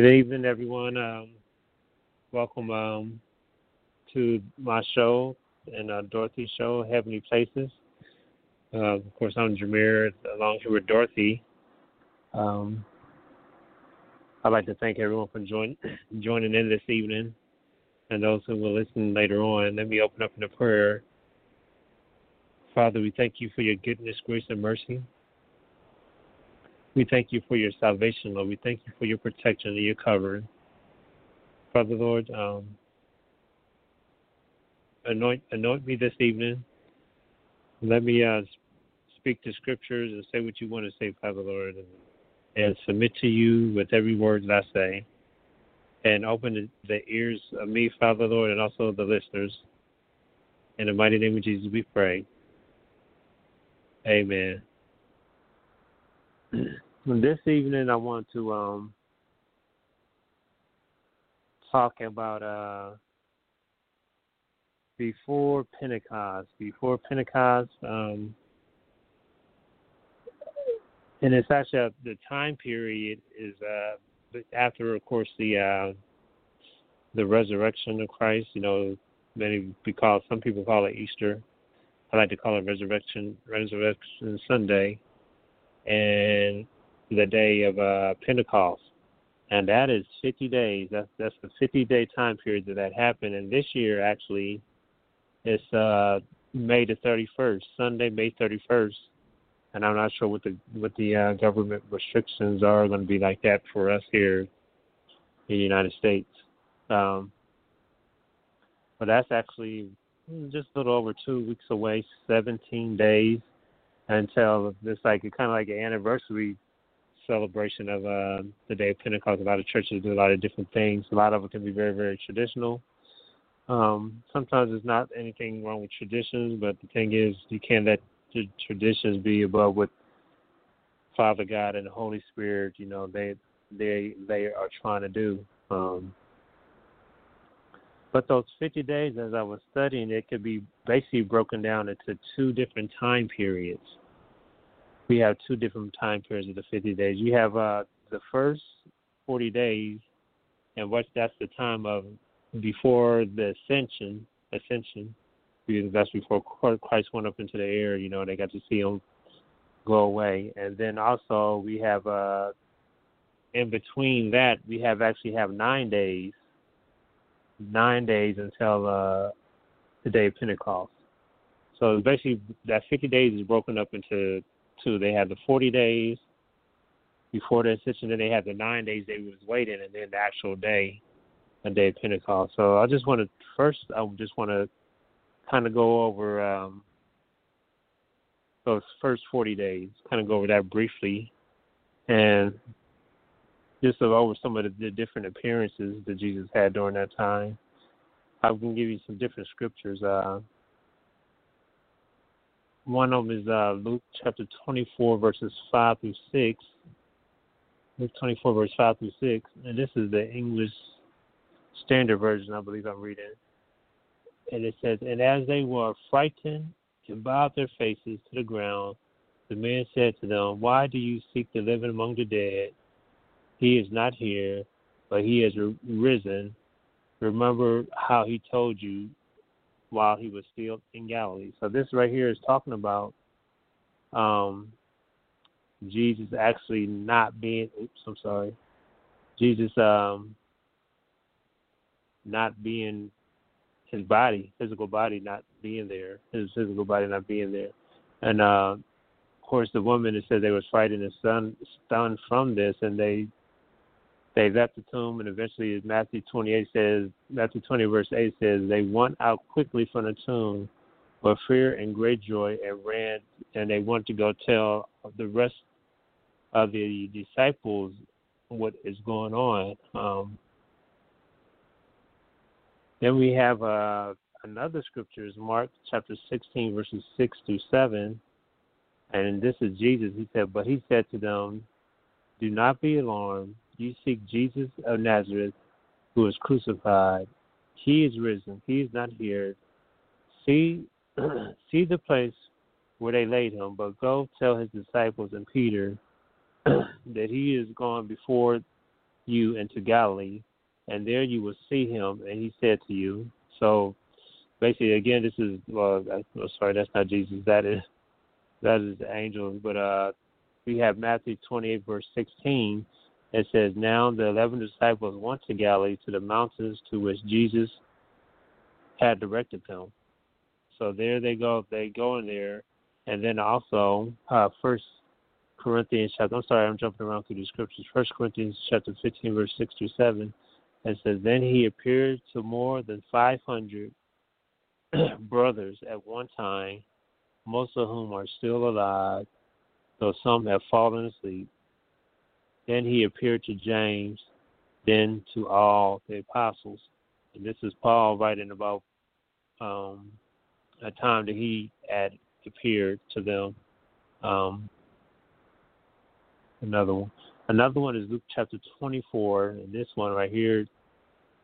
Good evening, everyone. Welcome to my show and Dorothy's show, Heavenly Places. Of course, I'm Jamere, along here with Dorothy. I'd like to thank everyone for joining in this evening, and those who will listen later on. Let me open up in a prayer. Father, we thank you for your goodness, grace, and mercy. We thank you for your salvation, Lord. We thank you for your protection and your covering. Father, Lord, anoint me this evening. Let me speak to scriptures and say what you want to say, Father, Lord, and submit to you with every word that I say. And open the ears of me, Father, Lord, and also the listeners. In the mighty name of Jesus, we pray. Amen. This evening, I want to talk about before Pentecost. Before Pentecost, and it's actually the time period is after, of course, the resurrection of Christ. You know, some people call it Easter. I like to call it Resurrection Sunday. And the day of Pentecost, and that is 50 days. That's the 50-day time period that happened. And this year, actually, it's May the 31st, Sunday, May 31st. And I'm not sure what the government restrictions are going to be like that for us here in the United States. But that's actually just a little over 2 weeks away, 17 days. Until it's like kind of like an anniversary celebration of the day of Pentecost. A lot of churches do a lot of different things. A lot of it can be very, very traditional. Sometimes there's not anything wrong with traditions, but the thing is you can't let the traditions be above what Father God and the Holy Spirit, you know, they are trying to do. But those 50 days, as I was studying, it could be basically broken down into two different time periods. We have two different time periods of the 50 days. You have the first 40 days, and that's the time of before the ascension, because that's before Christ went up into the air. You know, they got to see him go away. And then also we have, in between that, we have 9 days. 9 days until the day of Pentecost. So basically, that 50 days is broken up into two. They have the 40 days before the ascension, then they have the 9 days they was waiting, and then the actual day, the day of Pentecost. So I just want to kind of go over those first 40 days, kind of go over that briefly, and just over some of the different appearances that Jesus had during that time. I'm going to give you some different scriptures. One of them is Luke chapter 24, verses 5 through 6. Luke 24, verse 5 through 6. And this is the English Standard Version, I believe I'm reading. And it says, "And as they were frightened and bowed their faces to the ground, the man said to them, 'Why do you seek the living among the dead? He is not here, but he is risen. Remember how he told you while he was still in Galilee.'" So this right here is talking about Jesus actually not being his body, physical body not being there, his physical body not being there. And, of course, the woman, it said they was frightened and stunned from this, and they left the tomb, and eventually Matthew 20, verse 8 says, "They went out quickly from the tomb with fear and great joy and ran, and they went to go tell the rest of the disciples what is going on." Then we have another scripture, is Mark chapter 16, verses 6 through 7, and this is Jesus. He said, "But he said to them, 'Do not be alarmed. You seek Jesus of Nazareth, who was crucified. He is risen. He is not here. See the place where they laid him, but go tell his disciples and Peter that he is gone before you into Galilee, and there you will see him, and he said to you. So basically, again, this is, sorry, that's not Jesus. That is the angel. But we have Matthew 28, verse 16. It says, now the 11 disciples went to Galilee, to the mountains to which Jesus had directed them. So there they go. They go in there. And then also, I'm jumping around through the scriptures. 1 Corinthians chapter 15, verse 6 through 7. It says, then he appeared to more than 500 brothers at one time, most of whom are still alive, though some have fallen asleep. Then he appeared to James, then to all the apostles. And this is Paul writing about a time that he had appeared to them. Another one is Luke chapter 24, and this one right here,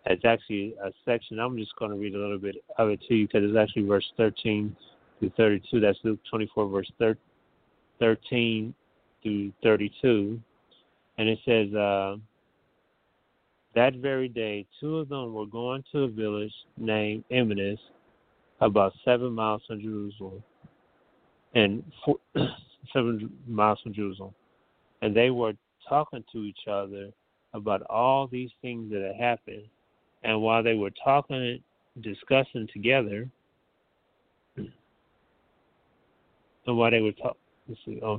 it's actually a section. I'm just going to read a little bit of it to you because it's actually verse 13 through 32. That's Luke 24, verse 13 through 32. And it says, that very day, two of them were going to a village named Emmaus, about 7 miles from Jerusalem, and 7 miles from Jerusalem. And they were talking to each other about all these things that had happened. And while they were talking, discussing together, and while they were talking, while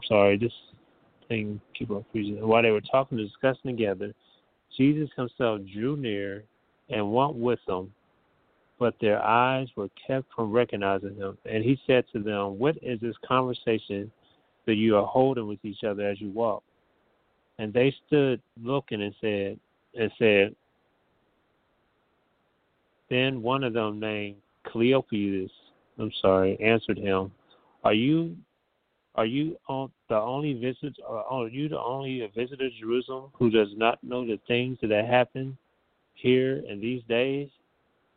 they were talking and discussing together, Jesus himself drew near and went with them, but their eyes were kept from recognizing him. And he said to them, what is this conversation that you are holding with each other as you walk? And they stood looking and said, then one of them named Cleopas, answered him, Are you the only visitor? Are you the only visitor to Jerusalem who does not know the things that have happened here in these days?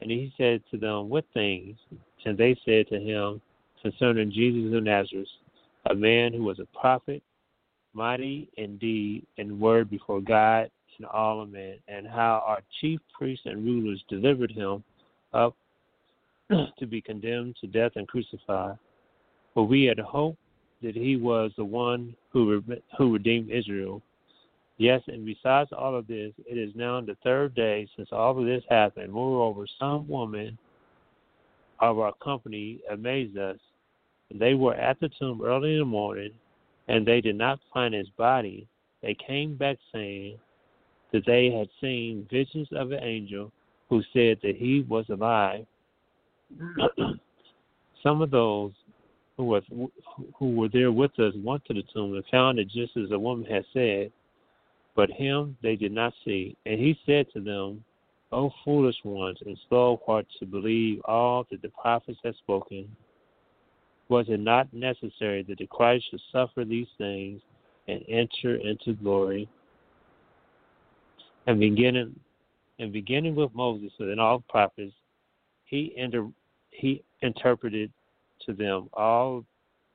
And he said to them, what things? And they said to him, concerning Jesus of Nazareth, a man who was a prophet, mighty in deed and word before God and all of men, and how our chief priests and rulers delivered him up to be condemned to death and crucified. For we had hoped that he was the one who redeemed Israel. Yes, and besides all of this, it is now the third day since all of this happened. Moreover, some women of our company amazed us. They were at the tomb early in the morning, and they did not find his body. They came back saying that they had seen visions of an angel who said that he was alive. Some of those who were there with us went to the tomb and found it just as the woman had said, but him they did not see. And he said to them, O foolish ones, and slow of heart to believe all that the prophets had spoken. Was it not necessary that the Christ should suffer these things and enter into glory? And beginning with Moses and all the prophets, he interpreted to them all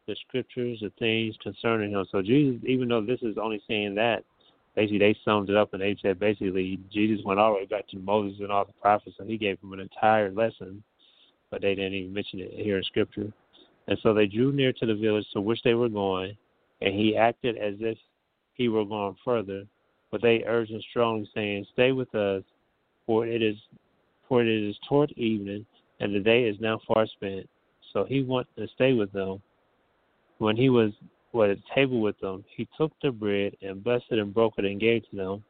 the scriptures, the things concerning him. So Jesus, even though this is only saying that, basically they summed it up and they said basically Jesus went all the way back to Moses and all the prophets, and he gave them an entire lesson, but they didn't even mention it here in scripture. And so they drew near to the village to which they were going, and he acted as if he were going further. But they urged him strongly, saying, stay with us, for it is toward evening, and the day is now far spent. So he went to stay with them. When he was at the table with them, he took the bread and blessed it and broke it and gave it to them.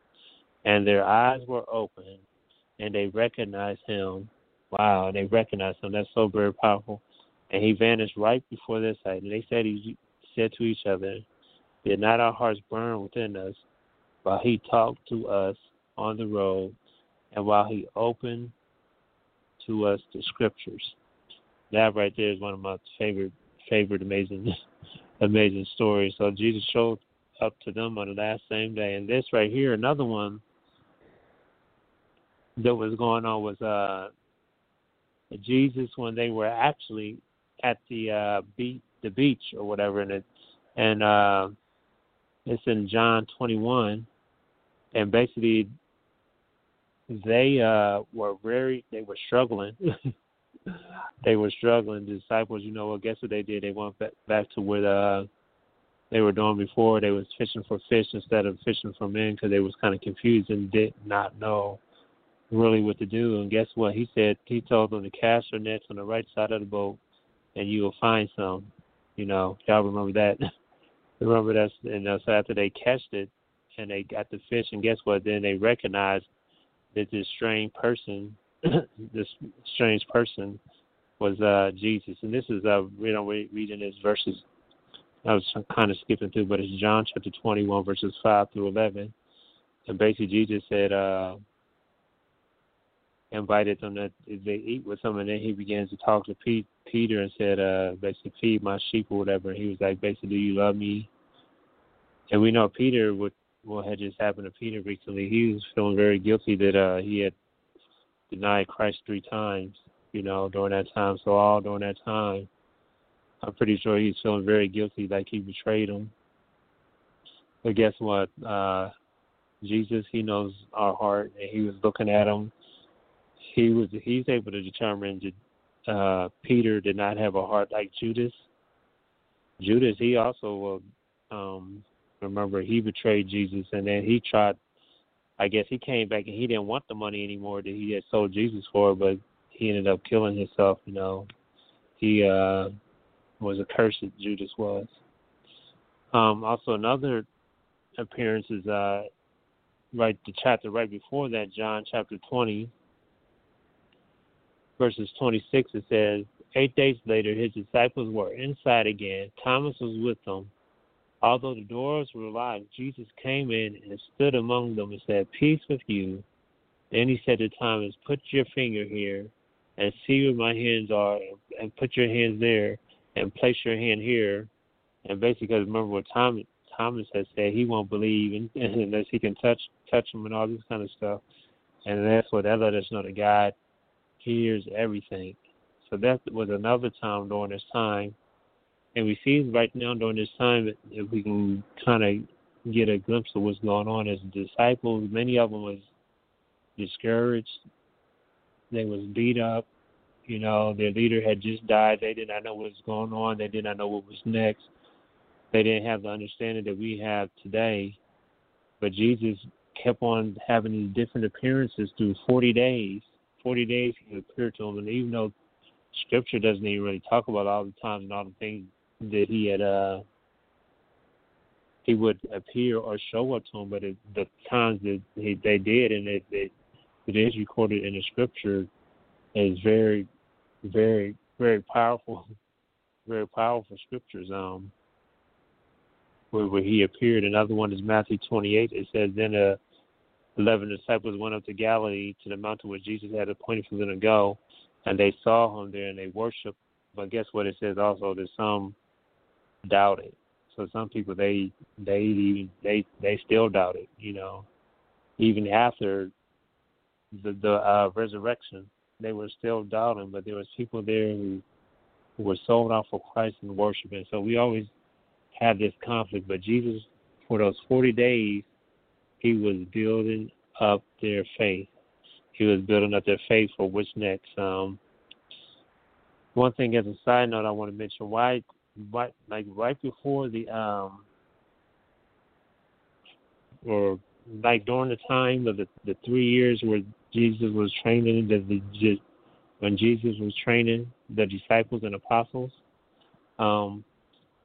And their eyes were opened, and they recognized him. Wow, they recognized him. That's so very powerful. And he vanished right before their sight. And they said to each other, did not our hearts burn within us while he talked to us on the road and while he opened to us the scriptures? That right there is one of my favorite amazing stories. So Jesus showed up to them on the same day. And this right here, another one that was going on was Jesus when they were actually at the beach or whatever, and it's in John 21, and basically They were struggling. They were struggling. The disciples, guess what they did? They went back to what they were doing before. They was fishing for fish instead of fishing for men, because they was kind of confused and did not know really what to do. And guess what? He said, he told them to cast your nets on the right side of the boat and you will find some. Y'all remember that. Remember that. And so after they catched it and they got the fish, and guess what? Then they recognized that this strange person was Jesus. And this is, we're reading this verses, I was kind of skipping through, but it's John chapter 21, verses 5 through 11. And basically Jesus said, invited them that they eat with him, and then he begins to talk to Peter and said, basically, feed my sheep or whatever. And he was like, basically, do you love me? And we know Peter, what had just happened to Peter recently, he was feeling very guilty that he had denied Christ 3 times, during that time. So all during that time, I'm pretty sure he's feeling very guilty, like he betrayed him. But guess what? Jesus, he knows our heart, and he was looking at him. He's able to determine that Peter did not have a heart like Judas. Judas, he also, remember, he betrayed Jesus, and then he tried, I guess he came back and he didn't want the money anymore that he had sold Jesus for, but he ended up killing himself, He was accursed, Judas was. Also, another appearance is the chapter right before that, John chapter 20. Verses 26, it says, 8 days later, his disciples were inside again. Thomas was with them. Although the doors were locked, Jesus came in and stood among them and said, peace with you. Then he said to Thomas, put your finger here and see where my hands are, and put your hands there and place your hand here. And basically, because remember what Thomas has said, he won't believe unless he can touch him and all this kind of stuff. And that's what that let us know that God hears everything. So that was another time during this time. And we see right now during this time, if we can kind of get a glimpse of what's going on as disciples, many of them was discouraged. They was beat up. Their leader had just died. They did not know what was going on. They did not know what was next. They didn't have the understanding that we have today. But Jesus kept on having these different appearances through 40 days. 40 days he appeared to him, and even though Scripture doesn't even really talk about all the times and all the things that he had, he would appear or show up to him, but the times that they did, and it is recorded in the Scripture, is very, very, very powerful, very powerful Scriptures. Where he appeared. Another one is Matthew 28. It says, then 11 disciples went up to Galilee, to the mountain where Jesus had appointed for them to go, and they saw him there and they worshiped. But guess what? It says also that some doubted. So some people they still doubted, even after the resurrection, they were still doubting. But there was people there who were sold out for Christ and worshiping. So we always have this conflict. But Jesus, for those 40 days. He was building up their faith. He was building up their faith for what's next. One thing as a side note I want to mention, during the time of the 3 years where Jesus was training, when Jesus was training the disciples and apostles,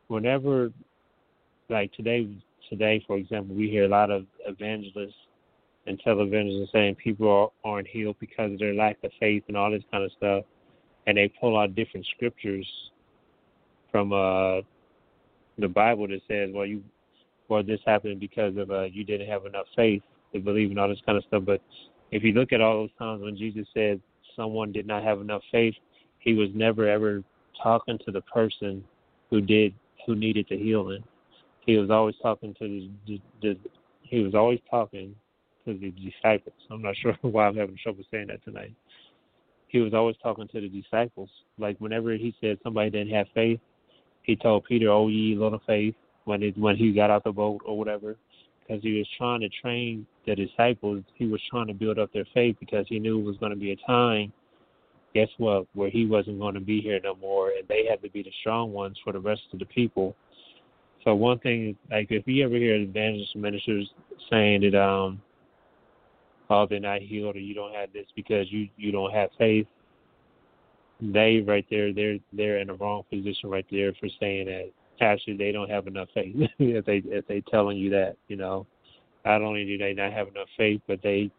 whenever, like today, for example, we hear a lot of evangelists and televangelists saying people aren't healed because of their lack of faith and all this kind of stuff, and they pull out different scriptures from the Bible that says, this happened because of you didn't have enough faith to believe in all this kind of stuff. But if you look at all those times when Jesus said someone did not have enough faith, he was never ever talking to the person who needed the healing. He was always talking to the disciples. I'm not sure why I'm having trouble saying that tonight. He was always talking to the disciples. Like whenever he said somebody didn't have faith, he told Peter, "Oh ye little faith," when he got out the boat or whatever, because he was trying to train the disciples. He was trying to build up their faith because he knew it was going to be a time, guess what, where he wasn't going to be here no more, and they had to be the strong ones for the rest of the people. So one thing, like if you ever hear evangelist ministers saying that, oh, they're not healed or you don't have this because you don't have faith, they right there, they're in the wrong position right there for saying that. Actually, they don't have enough faith if they telling you that, you know. Not only do they not have enough faith, but they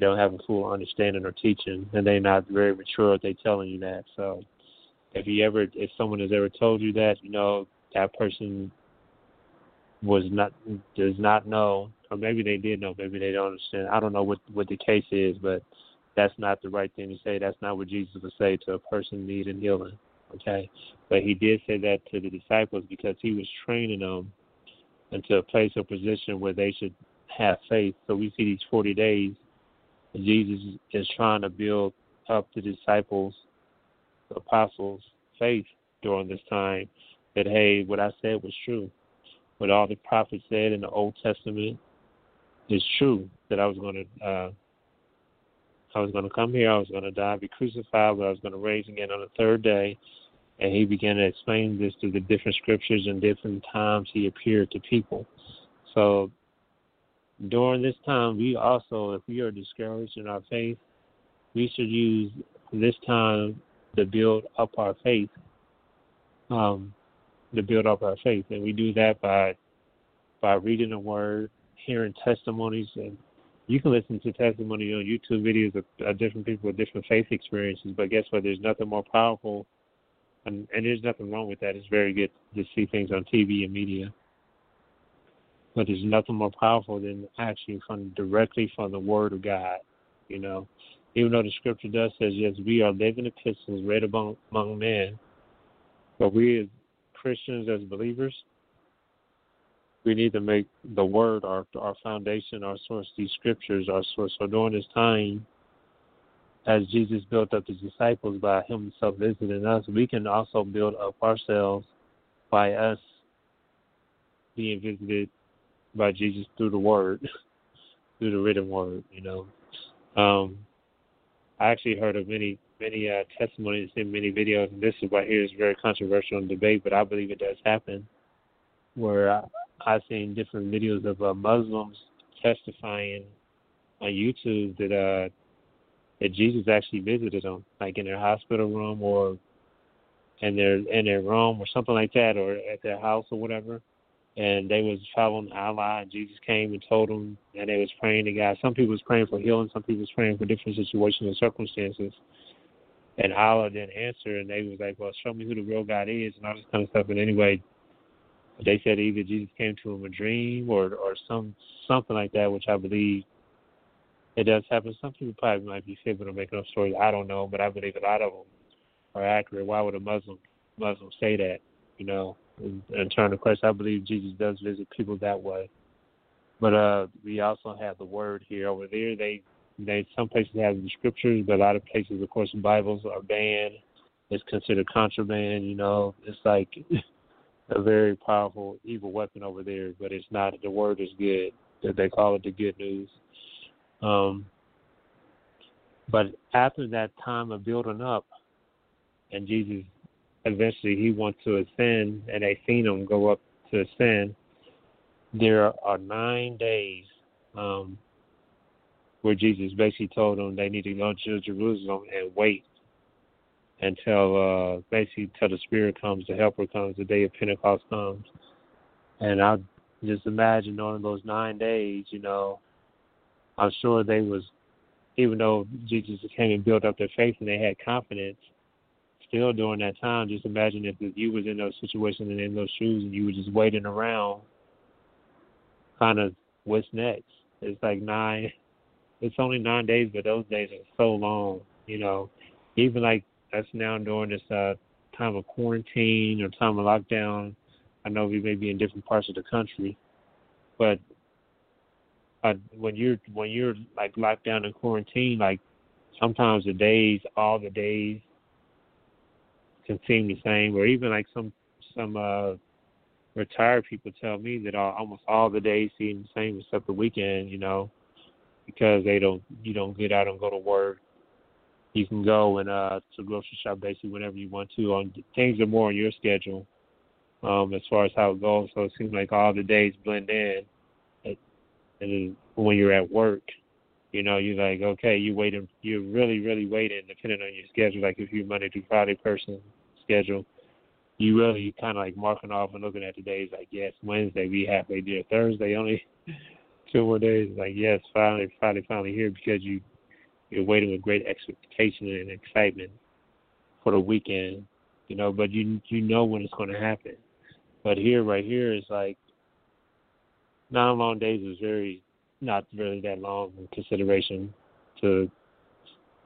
don't have a full understanding or teaching, and they're not very mature if they're telling you that. So if someone has ever told you that, you know, that person does not know, or maybe they did know, maybe they don't understand. I don't know what the case is, but that's not the right thing to say. That's not what Jesus would say to a person needing healing. Okay, but he did say that to the disciples because he was training them into a place or position where they should have faith. So we see these 40 days, Jesus is trying to build up the disciples, the apostles' faith during this time that, hey, what I said was true. What all the prophets said in the Old Testament is true, that I was going to come here, I was going to die, be crucified, but I was going to rise again on the third day. And he began to explain this through the different scriptures and different times he appeared to people. So during this time, we also, if we are discouraged in our faith, we should use this time to build up our faith. And we do that by reading the word, hearing testimonies, and you can listen to testimony on YouTube videos of different people with different faith experiences, but guess what? There's nothing more powerful, and there's nothing wrong with that. It's very good to see things on TV and media, but there's nothing more powerful than actually directly from the Word of God, you know. Even though the Scripture does says, yes, we are living epistles read among men, but we as Christians, as believers, we need to make the word our foundation, our source, these scriptures, our source. So during this time, as Jesus built up his disciples by himself visiting us, we can also build up ourselves by us being visited by Jesus through the word, through the written word, you know. I actually heard of many testimonies in many videos, and this is right here is very controversial in debate, but I believe it does happen, where I've seen different videos of Muslims testifying on YouTube that Jesus actually visited them, like in their hospital room or in their room or something like that, or at their house or whatever. And they was following Allah, and Jesus came and told them, and they was praying to God. Some people was praying for healing, some people was praying for different situations and circumstances. And Allah didn't answer, and they was like, well, show me who the real God is, and all this kind of stuff. And anyway, they said either Jesus came to him in a dream or something like that, which I believe it does happen. Some people probably might be fibbing or making up stories. I don't know, but I believe a lot of them are accurate. Why would a Muslim say that, you know? In turn, of course, I believe Jesus does visit people that way. But we also have the word here. Over there, they some places have the scriptures, but a lot of places, of course, Bibles are banned. It's considered contraband, you know. It's like a very powerful evil weapon over there, but it's not. The word is good. They call it the good news. But after that time of building up, and Jesus, eventually he wants to ascend, and they seen him go up to ascend, there are 9 days where Jesus basically told them they need to go to Jerusalem and wait until the Spirit comes, the Helper comes, the day of Pentecost comes. And I just imagine during those 9 days, you know, I'm sure they was, even though Jesus came and built up their faith and they had confidence, still during that time, just imagine if you was in those situations and in those shoes and you were just waiting around, kind of what's next? It's like it's only 9 days, but those days are so long, you know. Even like us now during this time of quarantine or time of lockdown, I know we may be in different parts of the country, but when you're like locked down in quarantine, like sometimes all the days can seem the same, or even like some retired people tell me that almost all the days seem the same except the weekend, you know, because you don't get out and go to work. You can go and to grocery shop basically whenever you want to. Things are more on your schedule as far as how it goes. So it seems like all the days blend in. And when you're at work, you know, you're like, okay, you're really, really waiting, depending on your schedule. Like if you're Monday through Friday person schedule, you really kind of like marking off and looking at the days like, yes, Wednesday, we halfway there. Thursday, only 2 more days. Like, yes, finally here, because you're waiting with great expectation and excitement for the weekend, you know, but you know when it's going to happen. But here is like, 9 long days is not really that long in consideration to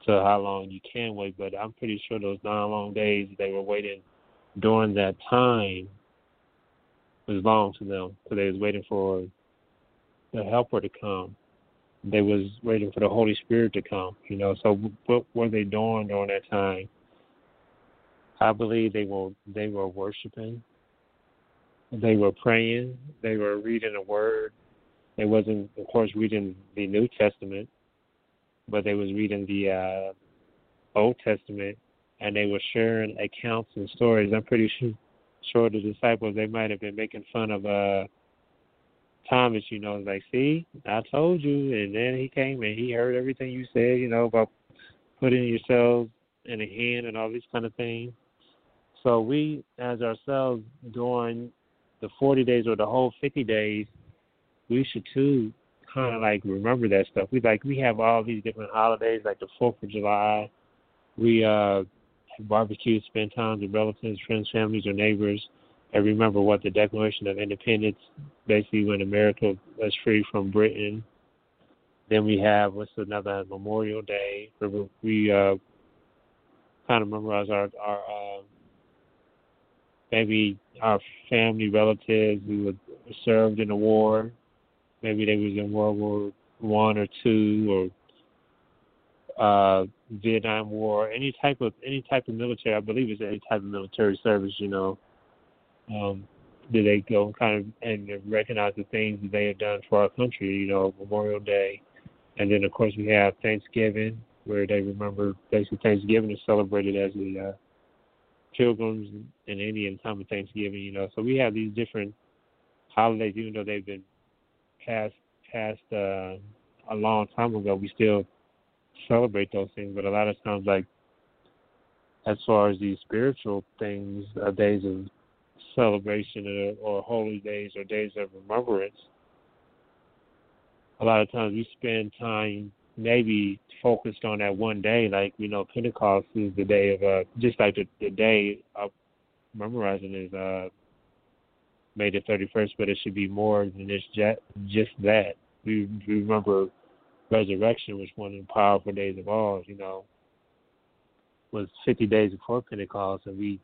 how long you can wait, but I'm pretty sure those 9 long days they were waiting during that time was long to them, so they was waiting for the helper to come. They was waiting for the Holy Spirit to come, you know. So what were they doing during that time? I believe they were worshiping. They were praying. They were reading the Word. They wasn't, of course, reading the New Testament, but they was reading the Old Testament, and they were sharing accounts and stories. I'm pretty sure the disciples, they might have been making fun of Thomas, you know, like, see, I told you, and then he came and he heard everything you said, you know, about putting yourselves in a hand and all these kind of things. So we, as ourselves, during the 40 days or the whole 50 days, we should too kind of like remember that stuff. We have all these different holidays, like the 4th of July. We barbecue, spend time with relatives, friends, families, or neighbors, and remember what the Declaration of Independence, basically when America was free from Britain. Then we have what's another Memorial Day. We kind of memorize our maybe our family relatives who were served in the war. Maybe they was in World War I or II or Vietnam War. Any type of military, I believe it's any type of military service. You know, do they go and recognize the things that they have done for our country? You know, Memorial Day, and then of course we have Thanksgiving, where they remember basically Thanksgiving is celebrated as the Pilgrims and Indian time of Thanksgiving, you know. So we have these different holidays, even though they've been passed a long time ago. We still celebrate those things, but a lot of times, like as far as these spiritual things, days of celebration or holy days or days of remembrance, a lot of times we spend time maybe focused on that one day, like, you know, Pentecost is the day of, just like the day of memorizing is May the 31st, but it should be more than just that. We remember Resurrection, which one of the powerful days of all, you know, was 50 days before Pentecost, and we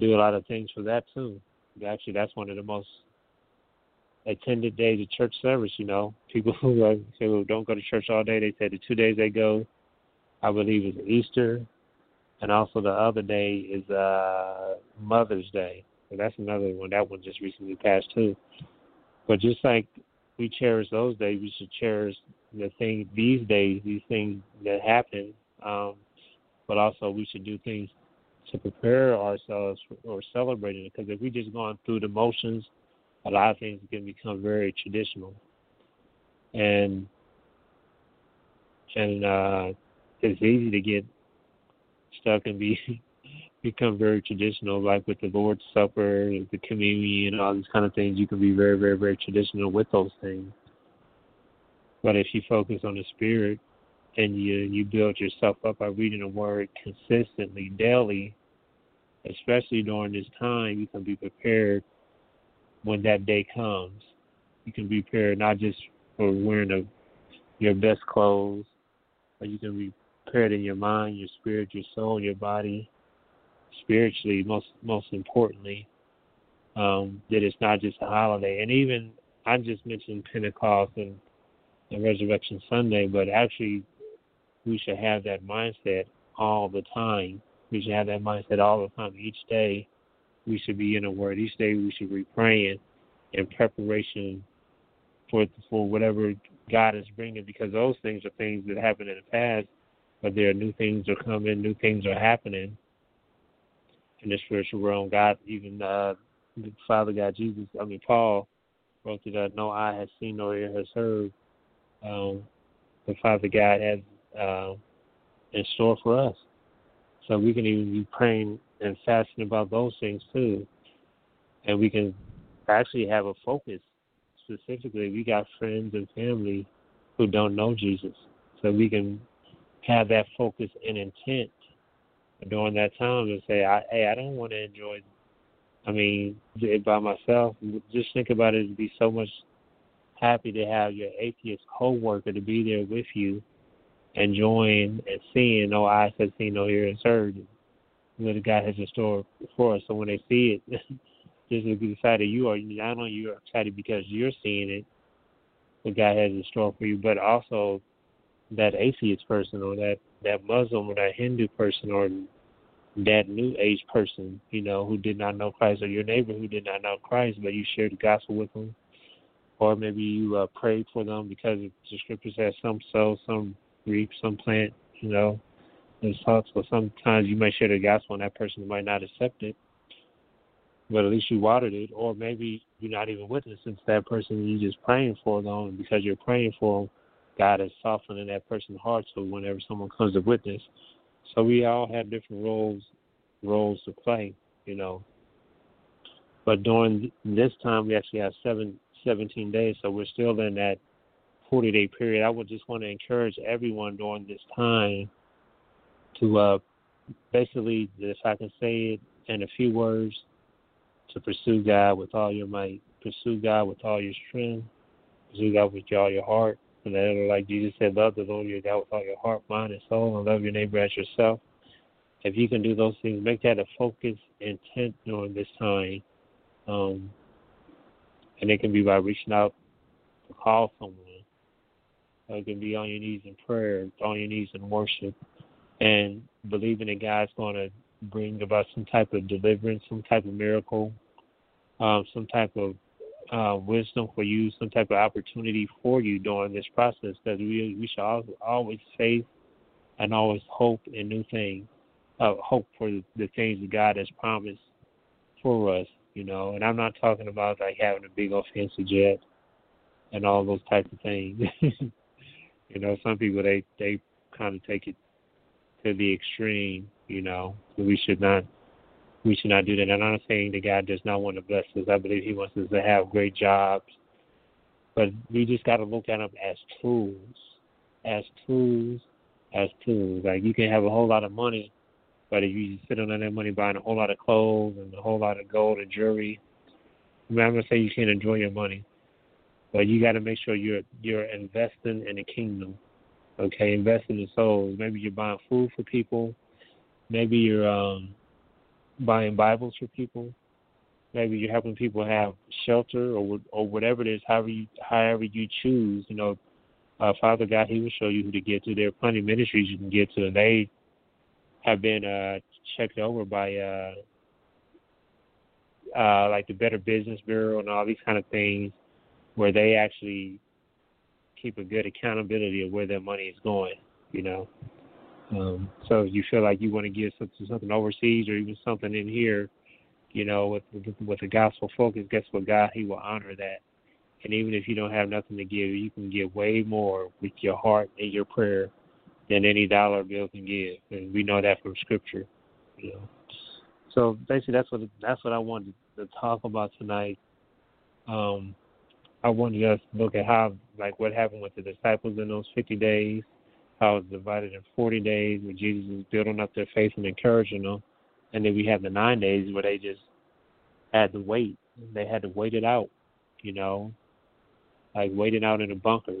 do a lot of things for that, too. Actually, that's one of the most attended days of church service, you know. People who say, well, don't go to church all day, they say the 2 days they go, I believe, is Easter, and also the other day is Mother's Day. So that's another one. That one just recently passed, too. But just like we cherish those days, we should cherish these things that happen, but also we should do things to prepare ourselves for celebrating it, because if we just going through the motions, a lot of things can become very traditional, and it's easy to get stuck and become very traditional, like with the Lord's Supper, the communion, all these kind of things. You can be very, very, very traditional with those things. But if you focus on the Spirit and you build yourself up by reading the Word consistently, daily, especially during this time, you can be prepared. When that day comes, you can be prepared not just for wearing your best clothes, but you can be prepared in your mind, your spirit, your soul, your body, spiritually, most importantly, that it's not just a holiday. And even, I just mentioned Pentecost and Resurrection Sunday, but actually we should have that mindset all the time. We should have that mindset all the time, each day, we should be in the Word. Each day we should be praying in preparation for whatever God is bringing, because those things are things that happened in the past, but there are new things are coming, new things are happening in the spiritual realm. God, even Father God, Paul wrote that no eye has seen, no ear has heard. The Father God has in store for us. So we can even be praying and fasting about those things too. And we can actually have a focus. Specifically, we got friends and family who don't know Jesus. So we can have that focus and intent during that time and say, hey, I don't want to enjoy it. I mean, it by myself. Just think about it. It'd be so much happy to have your atheist co-worker to be there with you, enjoying and seeing. No eyes have seen, no ear has heard what God has in store for us. So when they see it, just look inside that you are. Not only you are excited because you're seeing it, what God has in store for you, but also that atheist person or that Muslim or that Hindu person or that new age person, who did not know Christ, or your neighbor who did not know Christ, but you shared the gospel with them, or maybe you prayed for them, because the scripture says some sow, some reap, some plant, those talks. But sometimes you might share the gospel and that person might not accept it, but at least you watered it. Or maybe you're not even witnessing to that person, you're just praying for them, and because you're praying for them, God is softening that person's heart, so whenever someone comes to witness. So we all have different roles to play, But during this time, we actually have 17 days, so we're still in that 40-day period. I would just want to encourage everyone during this time to basically, if I can say it in a few words, to pursue God with all your might, pursue God with all your strength, pursue God with all your heart. And then, like Jesus said, love the Lord your God with all your heart, mind, and soul, and love your neighbor as yourself. If you can do those things, make that a focus, intent during this time. And it can be by reaching out to call someone. Or it can be on your knees in prayer, on your knees in worship, and believing that God's going to bring about some type of deliverance, some type of miracle, some type of wisdom for you, some type of opportunity for you during this process, because we should always faith and always hope in new things, hope for the things that God has promised for us, And I'm not talking about like having a big offensive jet and all those types of things. Some people they kind of take it to the extreme, We should not do that. And I'm not saying that God does not want to bless us. I believe He wants us to have great jobs. But we just got to look at them as tools. Like, you can have a whole lot of money, but if you just sit on that money buying a whole lot of clothes and a whole lot of gold and jewelry, I'm not going to say you can't enjoy your money, but you got to make sure you're investing in the kingdom, okay? Investing in souls. Maybe you're buying food for people. Maybe you're buying Bibles for people. Maybe you're helping people have shelter or whatever it is, however you choose. Father God, He will show you who to get to. There are plenty of ministries you can get to, and they have been checked over by like the Better Business Bureau and all these kind of things, where they actually keep a good accountability of where their money is going, So if you feel like you want to give something overseas or even something in here, with the gospel focus, guess what, God, He will honor that. And even if you don't have nothing to give, you can give way more with your heart and your prayer than any dollar bill can give. And we know that from Scripture, So basically, that's what I wanted to talk about tonight. I wanted us to look at how, like, what happened with the disciples in those 50 days. How it was divided in 40 days, where Jesus was building up their faith and encouraging them. And then we had the 9 days where they just had to wait. They had to wait it out, like waiting out in a bunker.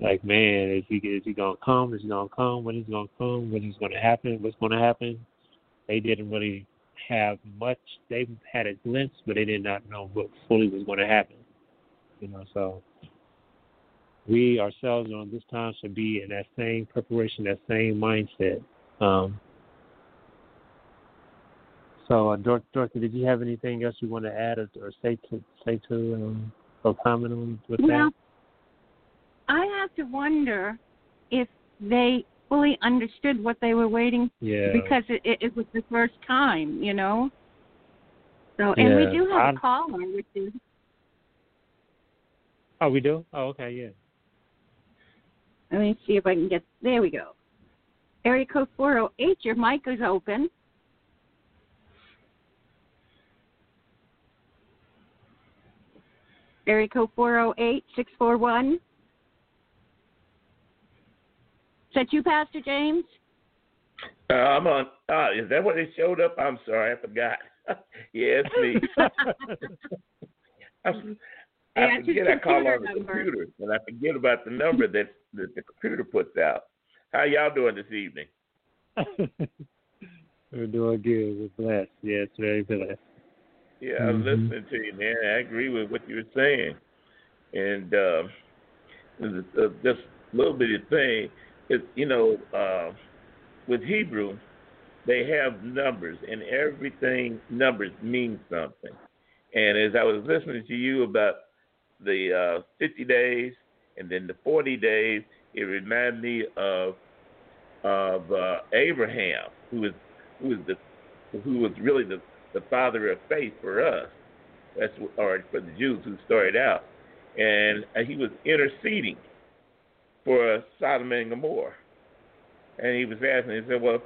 Like, man, is he going to come? Is he going to come? When is he going to come? When is going to happen? What's going to happen? They didn't really have much. They had a glimpse, but they did not know what fully was going to happen, so... We ourselves on this time should be in that same preparation, that same mindset. So, Dorothy, did you have anything else you want to add or say to or comment on with that? Well, I have to wonder if they fully understood what they were waiting for because it was the first time, you know. So, we do have a caller, which is. Oh, we do? Oh, okay, yeah. Let me see if I can get. There we go. Area code 408. Your mic is open. Area code 408-641. Is that you, Pastor James? I'm on. Is that what they showed up? I'm sorry, I forgot. Yeah, it's me. I forget I call on the computer, and I forget about the number that the computer puts out. How y'all doing this evening? We're doing good. We're blessed. Yes, very blessed. Yeah, I'm listening to you, man. I agree with what you were saying. And just a little bit of thing is, you know, with Hebrew, they have numbers, and everything numbers mean something. And as I was listening to you about the 50 days and then the 40 days, it reminded me of Abraham, who was really the father of faith for us, or for the Jews who started out. And he was interceding for Sodom and Gomorrah. And he was asking, he said, well, if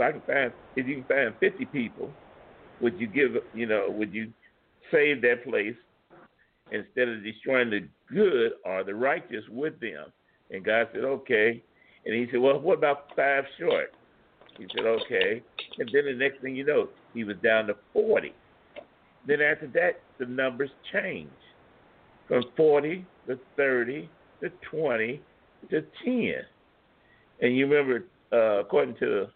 you can find 50 people, would you save that place instead of destroying the good or the righteous with them? And God said, okay. And he said, well, what about 5 short? He said, okay. And then the next thing you know, he was down to 40. Then after that, the numbers changed from 40 to 30 to 20 to 10. And you remember, according to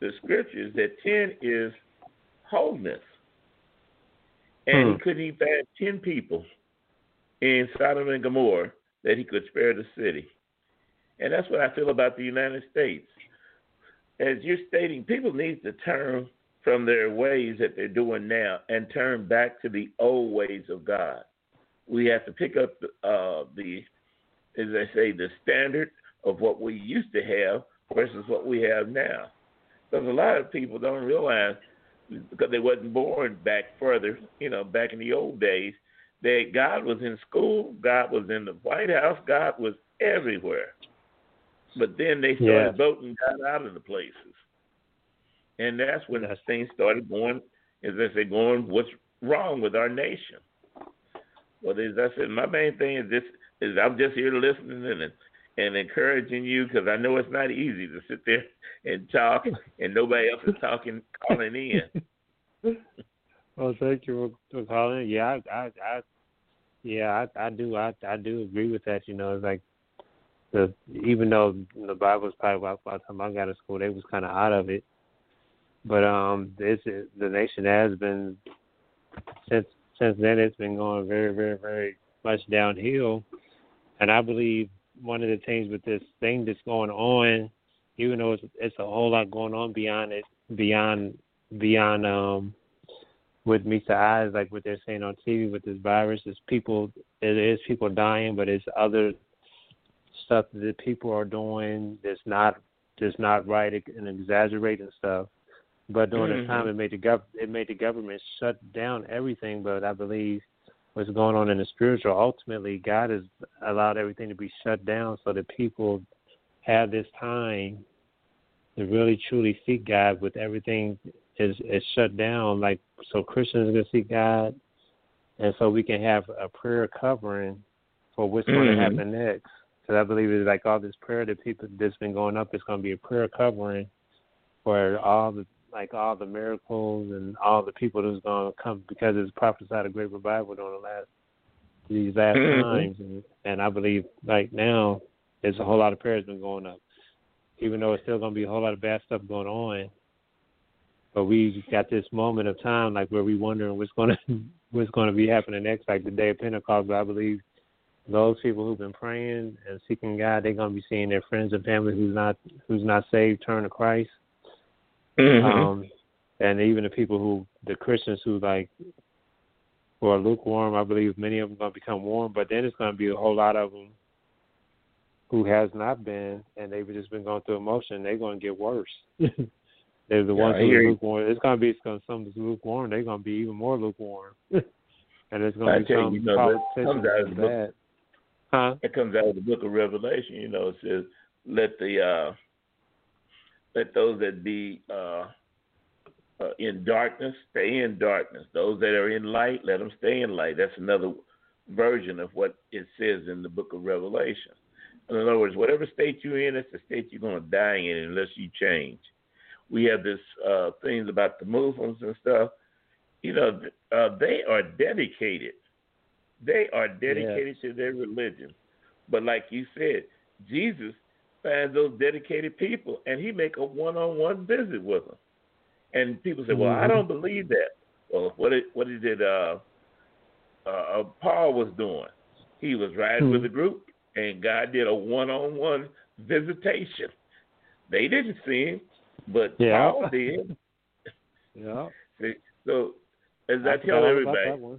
the scriptures, that 10 is wholeness. And he couldn't even find 10 people in Sodom and Gomorrah that he could spare the city. And that's what I feel about the United States. As you're stating, people need to turn from their ways that they're doing now and turn back to the old ways of God. We have to pick up the standard of what we used to have versus what we have now. Because a lot of people don't realize, because they wasn't born back further, you know, back in the old days, that God was in school, God was in the White House, God was everywhere. But then they started voting God out of the places. And that's when things started going, what's wrong with our nation? Well, as I said, my main thing is I'm just here listening and encouraging you, because I know it's not easy to sit there and talk and nobody else is calling in. Well, thank you for calling. Yeah, I do agree with that. You know, it's like, even though the Bible was probably by the time I got to school, they was kind of out of it. But the nation has been since then. It's been going very, very, very much downhill. And I believe one of the things with this thing that's going on, even though it's a whole lot going on beyond what meets the eyes, like what they're saying on TV with this virus, it is people dying, but it's other stuff that people are doing that's not right and exaggerating stuff. But during the time, it made the government shut down everything. But I believe what's going on in the spiritual, ultimately, God has allowed everything to be shut down so that people have this time to really truly seek God. With everything is shut down, like, so Christians are going to seek God, and so we can have a prayer covering for what's going to happen next. Because I believe it's like all this prayer that people that's been going up, it's going to be a prayer covering for all the miracles and all the people that's going to come, because it's prophesied a great revival during these last times. And I believe right now there's a whole lot of prayer has been going up, even though it's still going to be a whole lot of bad stuff going on. But we got this moment of time, like, where we wondering what's going to be happening next, like the day of Pentecost. But I believe those people who've been praying and seeking God, they're going to be seeing their friends and family who's not saved turn to Christ. And even the people who the Christians who who are lukewarm. I believe many of them are going to become warm, but then it's going to be a whole lot of them who has not been, and they've just been going through emotion. They're going to get worse. They're the ones who are lukewarm. It's going to be some lukewarm. They're going to be even more lukewarm, and it's going to become bad. It comes out of the book of Revelation. You know, it says, "Let those that be in darkness stay in darkness. Those that are in light, let them stay in light." That's another version of what it says in the book of Revelation. In other words, whatever state you're in, it's the state you're going to die in unless you change. We have this thing about the Muslims and stuff. You know, they are dedicated. They are dedicated to their religion. But like you said, Jesus finds those dedicated people, and he make a one-on-one visit with them. And people say, well, I don't believe that. Well, what Paul was doing? He was riding with a group, and God did a one-on-one visitation. They didn't see him, but Paul did. So as I tell everybody,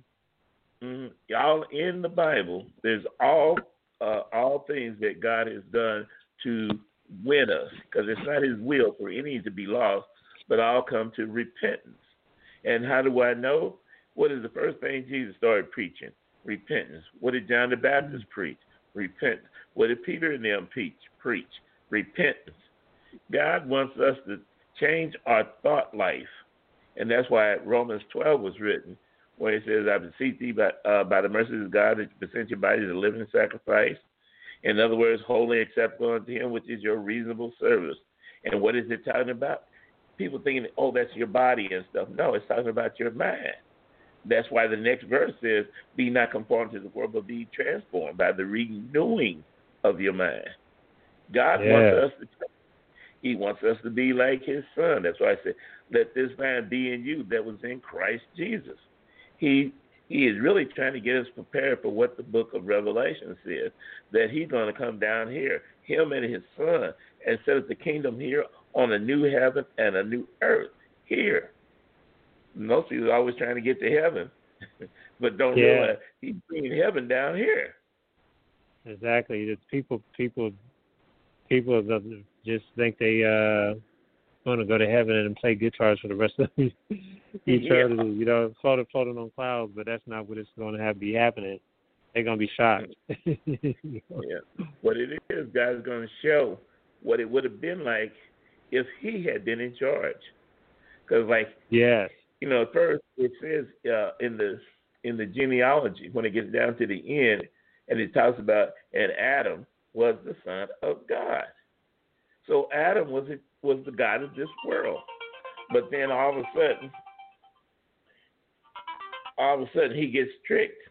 y'all, in the Bible, there's all things that God has done to win us, because it's not his will for any to be lost, but all come to repentance. And how do I know? What is the first thing Jesus started preaching? Repentance. What did John the Baptist preach? Repentance. What did Peter and them preach? Repentance. God wants us to change our thought life. And that's why Romans 12 was written, where it says, I beseech thee by the mercies of God that you present your body as a living sacrifice. In other words, wholly acceptable unto him, which is your reasonable service. And what is it talking about? People thinking, oh, that's your body and stuff. No, it's talking about your mind. That's why the next verse says, be not conformed to the world, but be transformed by the renewing of your mind. God wants us to be like his son. That's why I said, let this mind be in you that was in Christ Jesus. He is really trying to get us prepared for what the book of Revelation says, that he's going to come down here, him and his son, and set up the kingdom here on a new heaven and a new earth here. Most people are always trying to get to heaven, but don't realize he's bringing heaven down here. Exactly. It's people just think they want to go to heaven and play guitars for the rest of the eternity, you know, floating on clouds, but that's not what it's going to be happening. They're going to be shocked. What it is, God is going to show what it would have been like if he had been in charge. Because, you know, first it says in the genealogy, when it gets down to the end, and it talks about, and Adam was the son of God. So Adam was the God of this world. But then all of a sudden he gets tricked.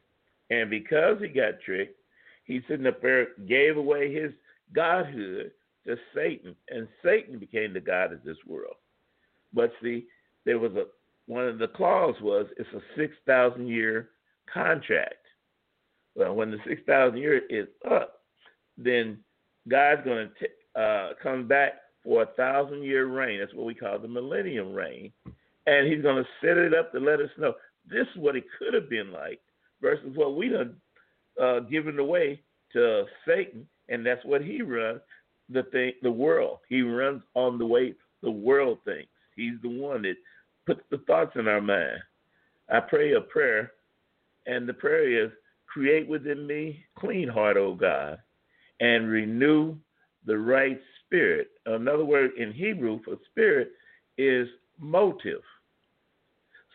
And because he got tricked, he sitting up there gave away his godhood to Satan. And Satan became the God of this world. But see, there was one of the clauses was it's a 6,000 year contract. Well, when the 6,000 year is up, then God's going to come back for a 1,000-year reign. That's what we call the millennium reign. And he's going to set it up to let us know this is what it could have been like versus what we done given away to Satan, and that's what he runs, the world. He runs on the way the world thinks. He's the one that puts the thoughts in our mind. I pray a prayer, and the prayer is, create within me clean heart, O God, and renew the right spirit. Another word in Hebrew for spirit is motive.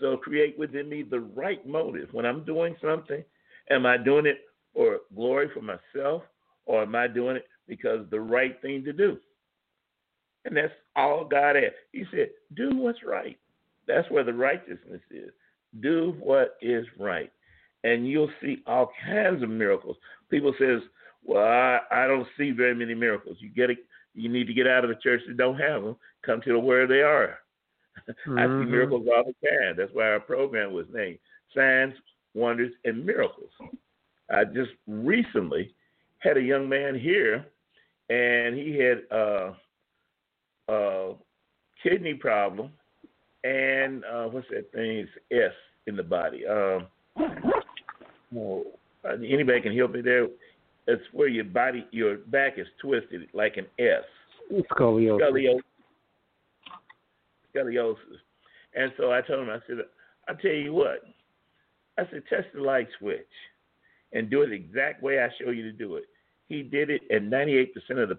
So create within me the right motive. When I'm doing something, am I doing it for glory for myself, or am I doing it because the right thing to do? And that's all God asked. He said, do what's right. That's where the righteousness is. Do what is right. And you'll see all kinds of miracles. People says, well, I don't see very many miracles. You need to get out of the church that don't have them. Come to where they are. I see miracles all the time. That's why our program was named Signs, Wonders, and Miracles. I just recently had a young man here, and he had a kidney problem, and what's that thing's S in the body? Well, anybody can help me there? It's where your body, your back is twisted like an S. It's scoliosis. Scoliosis. And so I told him, I said, I'll tell you what. I said, test the light switch and do it the exact way I show you to do it. He did it, and 98% of the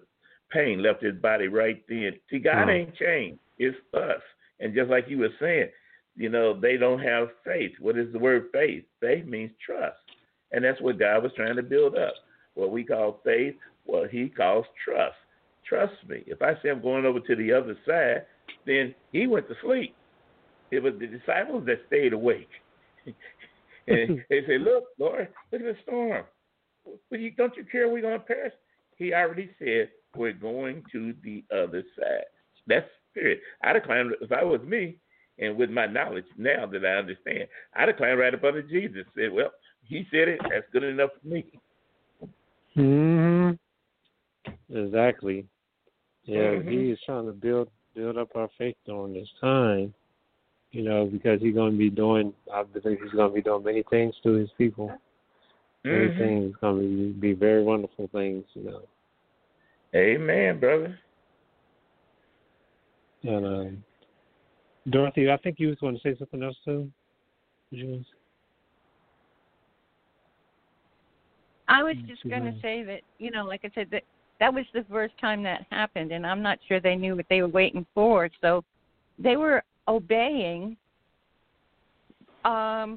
pain left his body right then. See, God ain't changed. It's us. And just like you were saying, you know, they don't have faith. What is the word faith? Faith means trust. And that's what God was trying to build up. What we call faith, what he calls trust. Trust me. If I say I'm going over to the other side, then he went to sleep. It was the disciples that stayed awake. And they said, look, Lord, look at the storm. Don't you care we're going to perish? He already said, we're going to the other side. That's spirit. I'd have climbed, if I was me, and with my knowledge now that I understand, I'd have climbed right up under Jesus and said, well, he said it. That's good enough for me. Mm-hmm. Exactly. Yeah, he is trying to build up our faith during this time, you know, because he's going to be doing, I believe he's going to be doing many things to his people. Many things, going to be very wonderful things, you know. Amen, brother. And Dorothy, I think you was going to say something else too. I was just going to say that, you know, like I said, that was the first time that happened, and I'm not sure they knew what they were waiting for. So they were obeying, I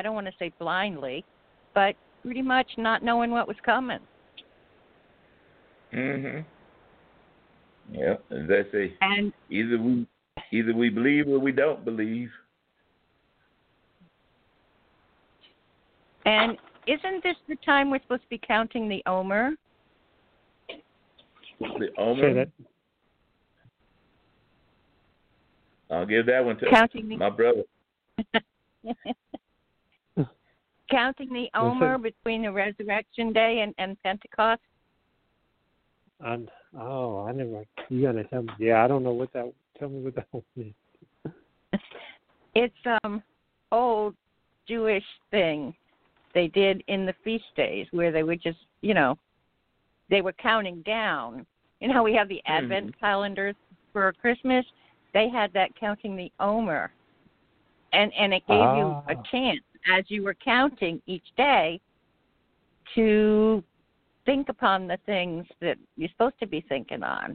don't want to say blindly, but pretty much not knowing what was coming. Yeah, that's it. And either we believe or we don't believe. And isn't this the time we're supposed to be counting the omer? The omer? I'll give that one to my brother. Counting the omer between the Resurrection Day and Pentecost. I never. You gotta tell me. Yeah, I don't know what that. Tell me what that one is. It's old Jewish thing they did in the feast days where they would just, you know, they were counting down. You know how we have the Advent calendars for Christmas? They had that counting the omer, and it gave you a chance as you were counting each day to think upon the things that you're supposed to be thinking on.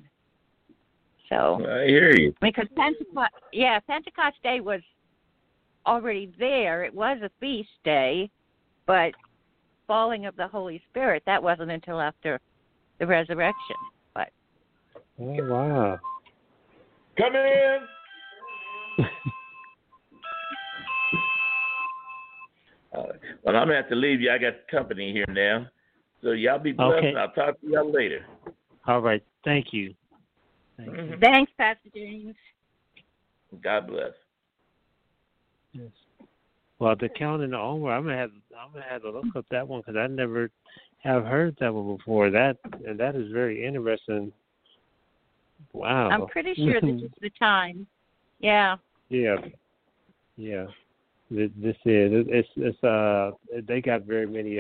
So I hear you. Because Pentecost Day was already there. It was a feast day, but falling of the Holy Spirit, that wasn't until after the resurrection. But wow. Come in. Well, I'm going to have to leave you. I got company here now. So y'all be blessed. Okay. I'll talk to y'all later. All right. Thank you. Thanks, Pastor James. God bless. Yes. Well, the counting the omer, I'm gonna have to look up that one because I never have heard that one before. That is very interesting. Wow. I'm pretty sure this is the time. Yeah. Yeah. Yeah. This is it's they got very many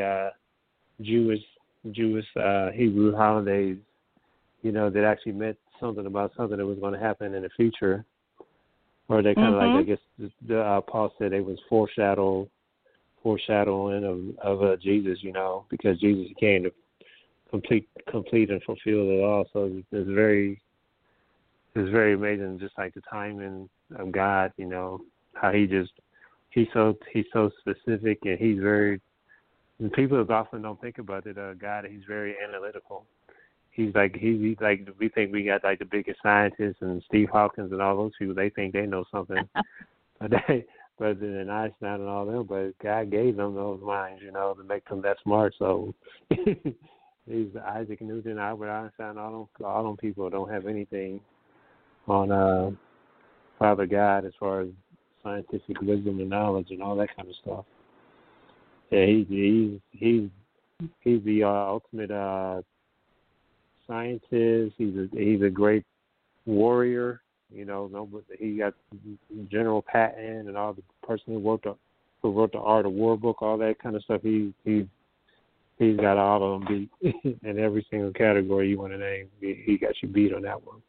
Jewish Hebrew holidays, you know, that actually meant something about something that was going to happen in the future, or they kind of like, I guess Paul said it was foreshadowing of Jesus, you know, because Jesus came to complete and fulfill it all. So it's very amazing, just like the timing of God, you know, how he's so specific, and he's very. And people often don't think about it. God, he's very analytical. He's like we think we got like the biggest scientists and Steve Hawkins and all those people. They think they know something, but then Einstein and all them. But God gave them those minds, you know, to make them that smart. So these Isaac Newton, Albert Einstein, all them people don't have anything on Father God as far as scientific wisdom and knowledge and all that kind of stuff. Yeah, he's the ultimate scientist. He's a great warrior. You know, he got General Patton and all the person who wrote the Art of War book, all that kind of stuff. He's got all of them beat in every single category you want to name. He got you beat on that one.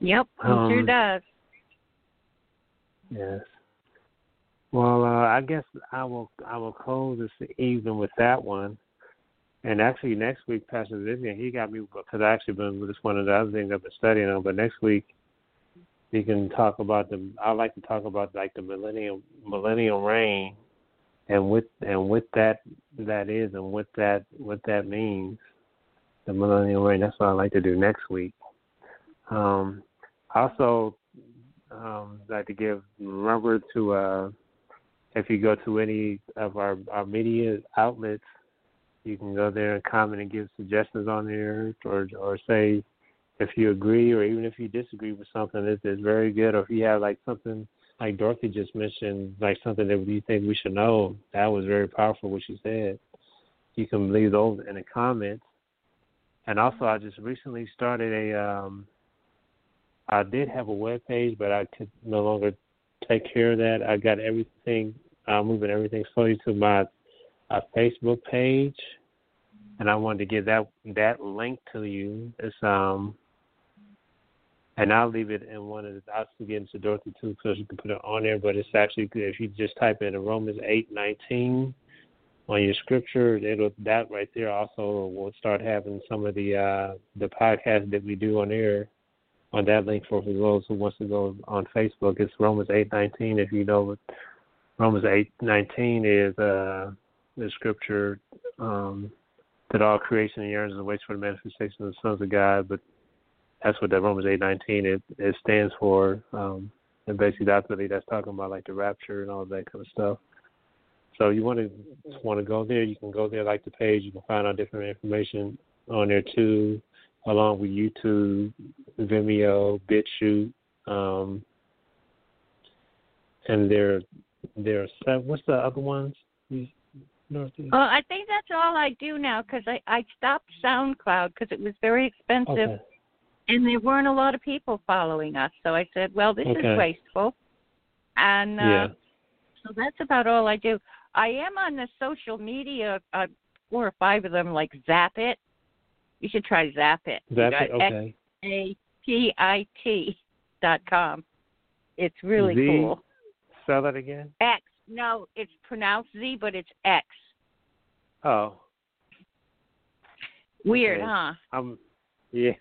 Yep, he sure does. Yes. Well, I guess I will close this evening with that one. And actually, next week, Pastor Vivian, he got me, because I actually been, this one of the other things I've been studying on. But next week, we can talk about I like to talk about like the millennial reign, and what that means, the millennial reign. That's what I like to do next week. Also, I'd like to remember to if you go to any of our media outlets. You can go there and comment and give suggestions on there, or say if you agree or even if you disagree with something that is very good, or if you have like something like Dorothy just mentioned, like something that you think we should know. That was very powerful what she said. You can leave those in the comments. And also, I just recently started I did have a webpage, but I could no longer take care of that. I got everything, I'm moving everything slowly to my Facebook page, and I wanted to give that link to you. It's and I'll leave it in one of the. I'll give it to Dorothy too, so she can put it on there. But it's actually, if you just type in Romans-8:19 on your scripture, that right there also will start having some of the podcasts that we do on there on that link for those who wants to go on Facebook. It's Romans-8:19. If you know what Romans-8:19 is, the scripture that all creation yearns and waits for the manifestation of the sons of God, but that's what that Romans 8:19 it stands for, and basically that's talking about like the rapture and all that kind of stuff. So you want to go there, you can go there, like the page, you can find out different information on there too, along with YouTube, Vimeo, BitChute, and there are seven. What's the other ones? Well, I think that's all I do now, because I stopped SoundCloud because it was very expensive, okay, and there weren't a lot of people following us. So I said, well, this is wasteful. And so that's about all I do. I am on the social media, 4 or 5 of them, like Zap It. You should try Zap It. Zap It, okay. XAPIT.com. It's really cool. Spell that again? X. No, it's pronounced Z, but it's X. Oh. Weird, okay. Huh? I'm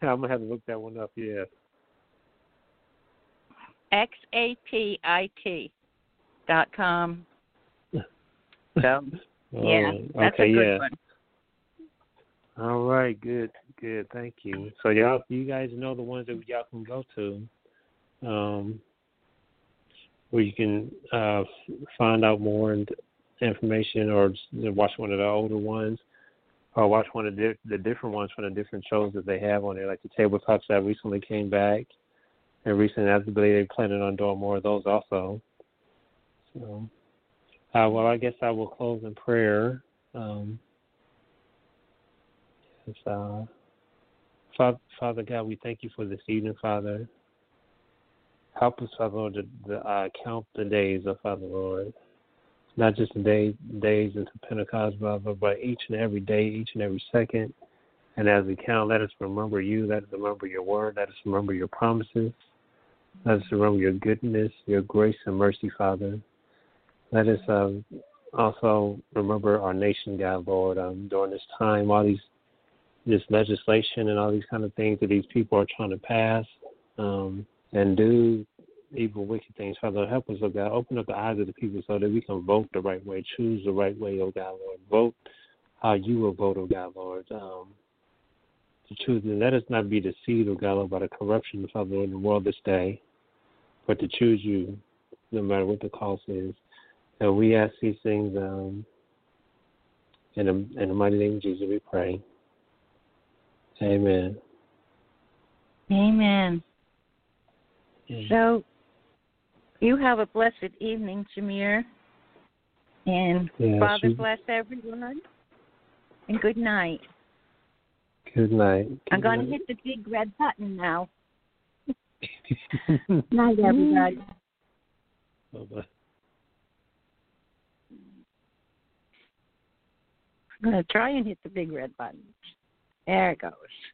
going to have to look that one up, yeah. XAPIT.com. So, that's a good one. All right, good, thank you. So, you guys know the ones that y'all can go to, where you can find out more information, or watch one of the older ones, or watch one of the different ones from the different shows that they have on there, like the tabletops that recently came back, and recently, I believe they're planning on doing more of those also. So, well, I guess I will close in prayer. Father God, we thank you for this evening, Father. Help us, Father Lord, to count the days, Father Lord. Not just the days into Pentecost, but each and every day, each and every second. And as we count, let us remember you. Let us remember your word. Let us remember your promises. Let us remember your goodness, your grace and mercy, Father. Let us also remember our nation, God, Lord. During this time, all this legislation and all these kind of things that these people are trying to pass, and do evil, wicked things. Father, help us, oh God. Open up the eyes of the people so that we can vote the right way. Choose the right way, oh God, Lord. Vote how you will vote, oh God, Lord. To choose, and let us not be deceived, oh God, Lord, by the corruption, Father, in the world this day, but to choose you no matter what the cost is. And we ask these things in the mighty name of Jesus, we pray. Amen. Amen. So, you have a blessed evening, Jamere, and Father bless everyone, and good night. Good night. I'm going to hit the big red button now. Night, everybody. Bye-bye. I'm going to try and hit the big red button. There it goes.